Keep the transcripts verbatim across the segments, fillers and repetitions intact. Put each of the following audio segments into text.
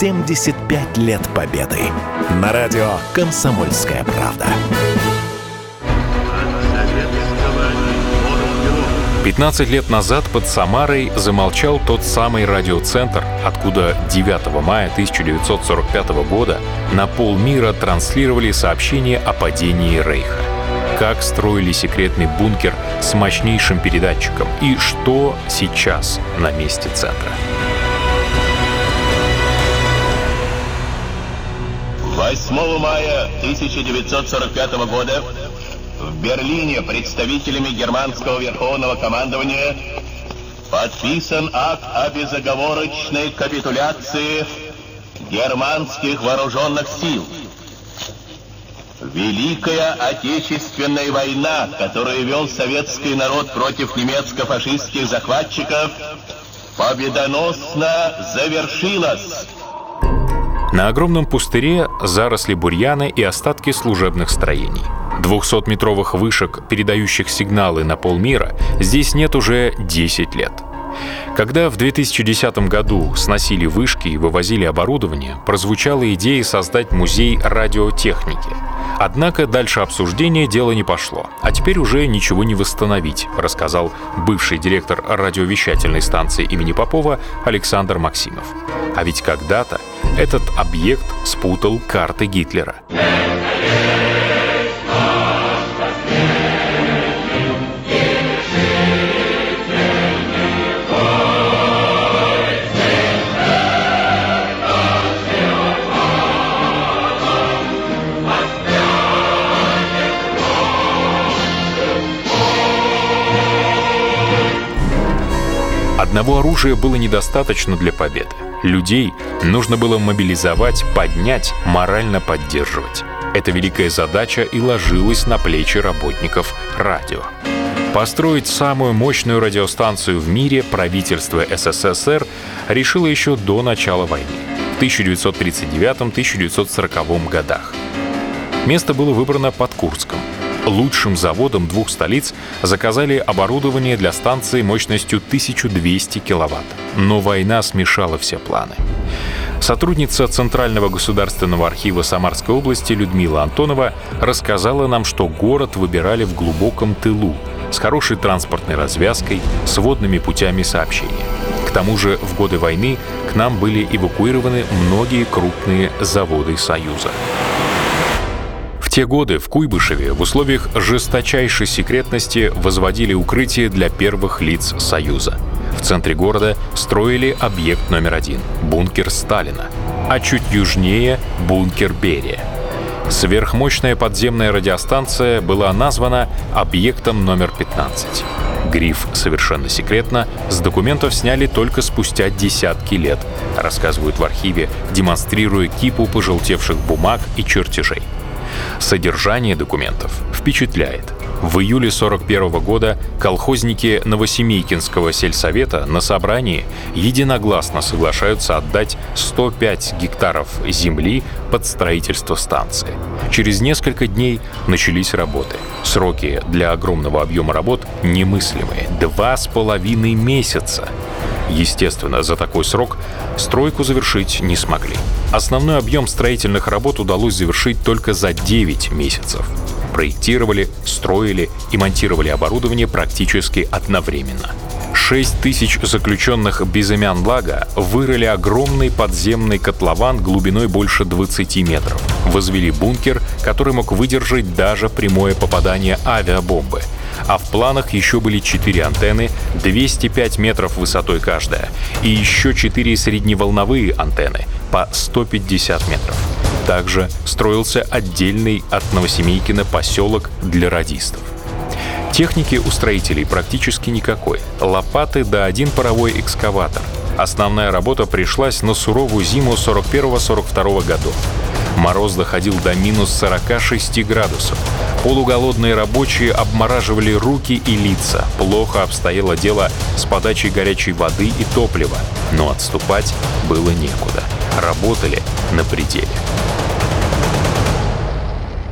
семьдесят пять лет Победы. На радио «Комсомольская правда». пятнадцать лет назад под Самарой замолчал тот самый радиоцентр, откуда девятого мая тысяча девятьсот сорок пятого года на полмира транслировали сообщения о падении Рейха. Как строили секретный бункер с мощнейшим передатчиком и что сейчас на месте центра. восьмого мая тысяча девятьсот сорок пятого года в Берлине представителями германского верховного командования подписан акт о безоговорочной капитуляции германских вооруженных сил. Великая Отечественная война, которую вел советский народ против немецко-фашистских захватчиков, победоносно завершилась. На огромном пустыре заросли бурьяна и остатки служебных строений. двухсотметровых вышек, передающих сигналы на полмира, здесь нет уже десять лет. Когда в две тысячи десятом году сносили вышки и вывозили оборудование, прозвучала идея создать музей радиотехники. Однако дальше обсуждения дело не пошло. А теперь уже ничего не восстановить, рассказал бывший директор радиовещательной станции имени Попова Александр Максимов. А ведь когда-то этот объект спутал карты Гитлера. Одного оружия было недостаточно для победы. Людей нужно было мобилизовать, поднять, морально поддерживать. Эта великая задача и ложилась на плечи работников радио. Построить самую мощную радиостанцию в мире правительство СССР решило еще до начала войны, в тысяча девятьсот тридцать девятом — тысяча девятьсот сороковом годах. Место было выбрано под Курском. Лучшим заводом двух столиц заказали оборудование для станции мощностью тысяча двести киловатт. Но война смешала все планы. Сотрудница Центрального государственного архива Самарской области Людмила Антонова рассказала нам, что город выбирали в глубоком тылу, с хорошей транспортной развязкой, с водными путями сообщения. К тому же в годы войны к нам были эвакуированы многие крупные заводы Союза. В те годы в Куйбышеве в условиях жесточайшей секретности возводили укрытие для первых лиц Союза. В центре города строили объект номер один — бункер Сталина, а чуть южнее — бункер Берия. Сверхмощная подземная радиостанция была названа объектом номер пятнадцать. Гриф «Совершенно секретно» с документов сняли только спустя десятки лет, рассказывают в архиве, демонстрируя кипу пожелтевших бумаг и чертежей. Содержание документов впечатляет. В июле сорок первого года колхозники Новосемейкинского сельсовета на собрании единогласно соглашаются отдать сто пять гектаров земли под строительство станции. Через несколько дней начались работы. Сроки для огромного объема работ немыслимые — два с половиной месяца. Естественно, за такой срок стройку завершить не смогли. Основной объем строительных работ удалось завершить только за девять месяцев. Проектировали, строили и монтировали оборудование практически одновременно. шесть тысяч заключенных Безымянлага вырыли огромный подземный котлован глубиной больше двадцати метров. Возвели бункер, который мог выдержать даже прямое попадание авиабомбы. А в планах еще были четыре антенны, двести пять метров высотой каждая, и еще четыре средневолновые антенны по сто пятьдесят метров. Также строился отдельный от Новосемейкина поселок для радистов. Техники у строителей практически никакой. Лопаты да один паровой экскаватор. Основная работа пришлась на суровую зиму сорок первого — сорок второго годов. Мороз доходил до минус сорока шести градусов. Полуголодные рабочие обмораживали руки и лица. Плохо обстояло дело с подачей горячей воды и топлива. Но отступать было некуда. Работали на пределе.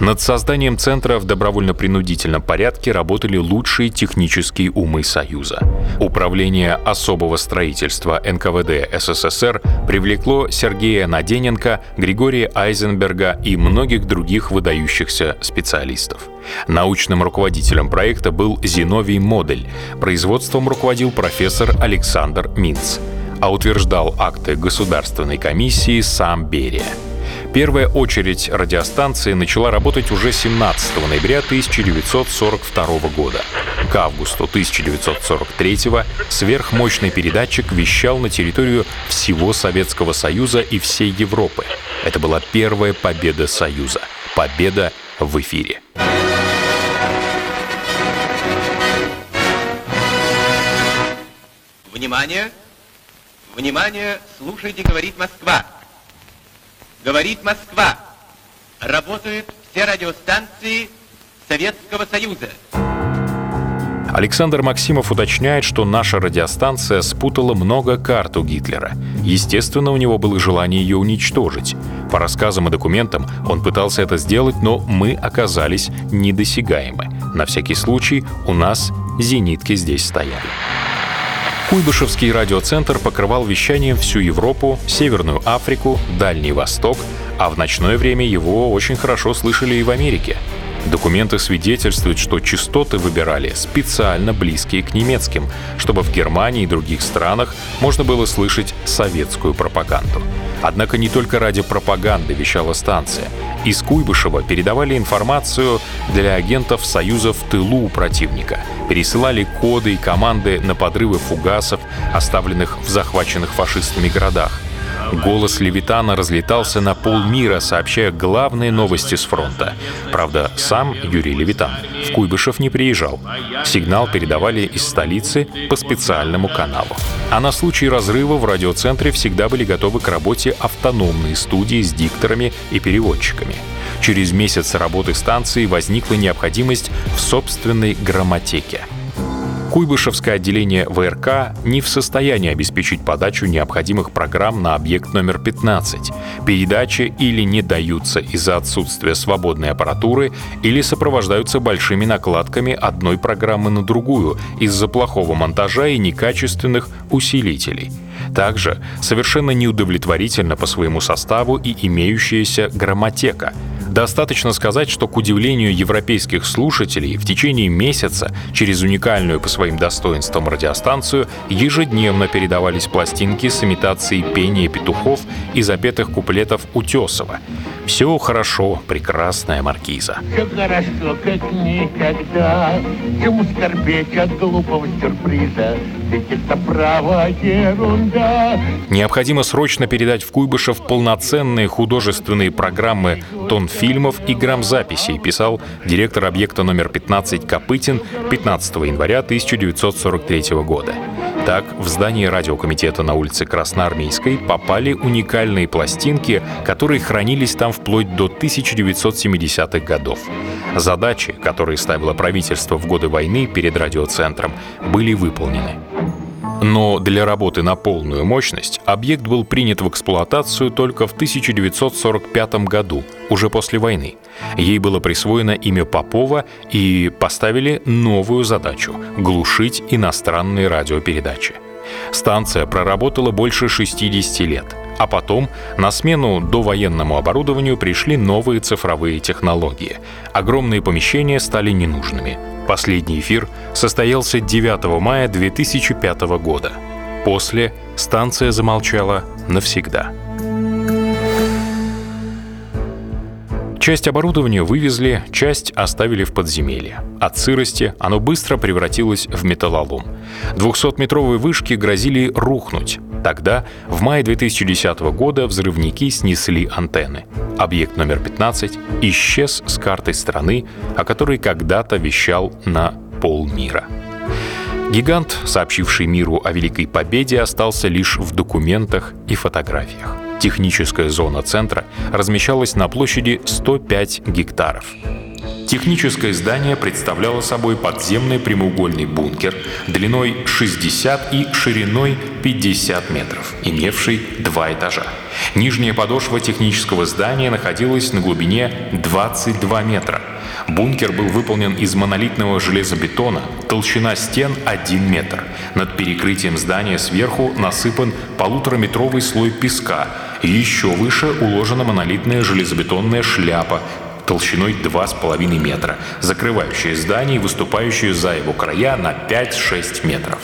Над созданием центра в добровольно-принудительном порядке работали лучшие технические умы Союза. Управление особого строительства эн ка вэ дэ эс эс эс эр привлекло Сергея Надененко, Григория Айзенберга и многих других выдающихся специалистов. Научным руководителем проекта был Зиновий Модель, производством руководил профессор Александр Минц, а утверждал акты Государственной комиссии сам Берия. Первая очередь радиостанции начала работать уже семнадцатого ноября тысяча девятьсот сорок второго года. К августу тысяча девятьсот сорок третьего сверхмощный передатчик вещал на территорию всего Советского Союза и всей Европы. Это была первая победа Союза. Победа в эфире. Внимание! Внимание! Слушайте, говорит Москва! Говорит Москва. Работают все радиостанции Советского Союза. Александр Максимов уточняет, что наша радиостанция спутала много карт у Гитлера. Естественно, у него было желание ее уничтожить. По рассказам и документам он пытался это сделать, но мы оказались недосягаемы. На всякий случай у нас зенитки здесь стояли. Куйбышевский радиоцентр покрывал вещанием всю Европу, Северную Африку, Дальний Восток, а в ночное время его очень хорошо слышали и в Америке. Документы свидетельствуют, что частоты выбирали специально близкие к немецким, чтобы в Германии и других странах можно было слышать советскую пропаганду. Однако не только ради пропаганды вещала станция. Из Куйбышева передавали информацию для агентов Союза в тылу у противника, пересылали коды и команды на подрывы фугасов, оставленных в захваченных фашистами городах. Голос Левитана разлетался на полмира, сообщая главные новости с фронта. Правда, сам Юрий Левитан в Куйбышев не приезжал. Сигнал передавали из столицы по специальному каналу. А на случай разрыва в радиоцентре всегда были готовы к работе автономные студии с дикторами и переводчиками. Через месяц работы станции возникла необходимость в собственной грамматеке. Куйбышевское отделение вэ эр ка не в состоянии обеспечить подачу необходимых программ на объект номер пятнадцать. Передачи или не даются из-за отсутствия свободной аппаратуры, или сопровождаются большими накладками одной программы на другую из-за плохого монтажа и некачественных усилителей. Также совершенно неудовлетворительно по своему составу и имеющаяся грамматека. Достаточно сказать, что, к удивлению европейских слушателей, в течение месяца через уникальную по своим достоинствам радиостанцию ежедневно передавались пластинки с имитацией пения петухов и запетых куплетов Утёсова. «Все хорошо, прекрасная маркиза». «Все хорошо, как никогда, чему скорбеть от глупого сюрприза, ведь это право ерунда». Необходимо срочно передать в Куйбышев полноценные художественные программы тонфильмов и грамзаписей, писал директор объекта номер пятнадцать Копытин пятнадцатого января тысяча девятьсот сорок третьего года. Так, в здание Радиокомитета на улице Красноармейской попали уникальные пластинки, которые хранились там вплоть до тысяча девятьсот семидесятых годов. Задачи, которые ставило правительство в годы войны перед радиоцентром, были выполнены. Но для работы на полную мощность объект был принят в эксплуатацию только в тысяча девятьсот сорок пятом году, уже после войны. Ей было присвоено имя Попова и поставили новую задачу — глушить иностранные радиопередачи. Станция проработала больше шестидесяти лет, а потом на смену довоенному оборудованию пришли новые цифровые технологии. Огромные помещения стали ненужными. Последний эфир состоялся девятого мая две тысячи пятого года. После станция замолчала навсегда. Часть оборудования вывезли, часть оставили в подземелье. От сырости оно быстро превратилось в металлолом. двухсотметровые вышки грозили рухнуть. Тогда, в мае две тысячи десятого года, взрывники снесли антенны. Объект номер пятнадцать исчез с карты страны, о которой когда-то вещал на полмира. Гигант, сообщивший миру о Великой Победе, остался лишь в документах и фотографиях. Техническая зона центра размещалась на площади сто пять гектаров. Техническое здание представляло собой подземный прямоугольный бункер длиной шестьдесят и шириной пятьдесят метров, имевший два этажа. Нижняя подошва технического здания находилась на глубине двадцать два метра. Бункер был выполнен из монолитного железобетона, толщина стен один метр. Над перекрытием здания сверху насыпан полутораметровый слой песка, и еще выше уложена монолитная железобетонная шляпа толщиной два с половиной метра, закрывающая здание и выступающую за его края на пять-шесть метров.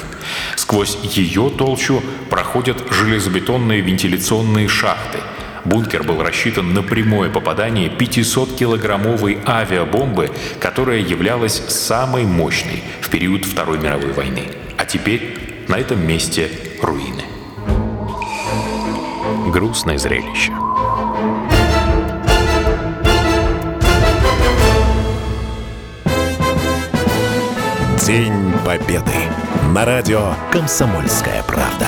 Сквозь ее толщу проходят железобетонные вентиляционные шахты. Бункер был рассчитан на прямое попадание пятисоткилограммовой авиабомбы, которая являлась самой мощной в период Второй мировой войны. А теперь на этом месте руины. Грустное зрелище. День Победы. На радио «Комсомольская правда».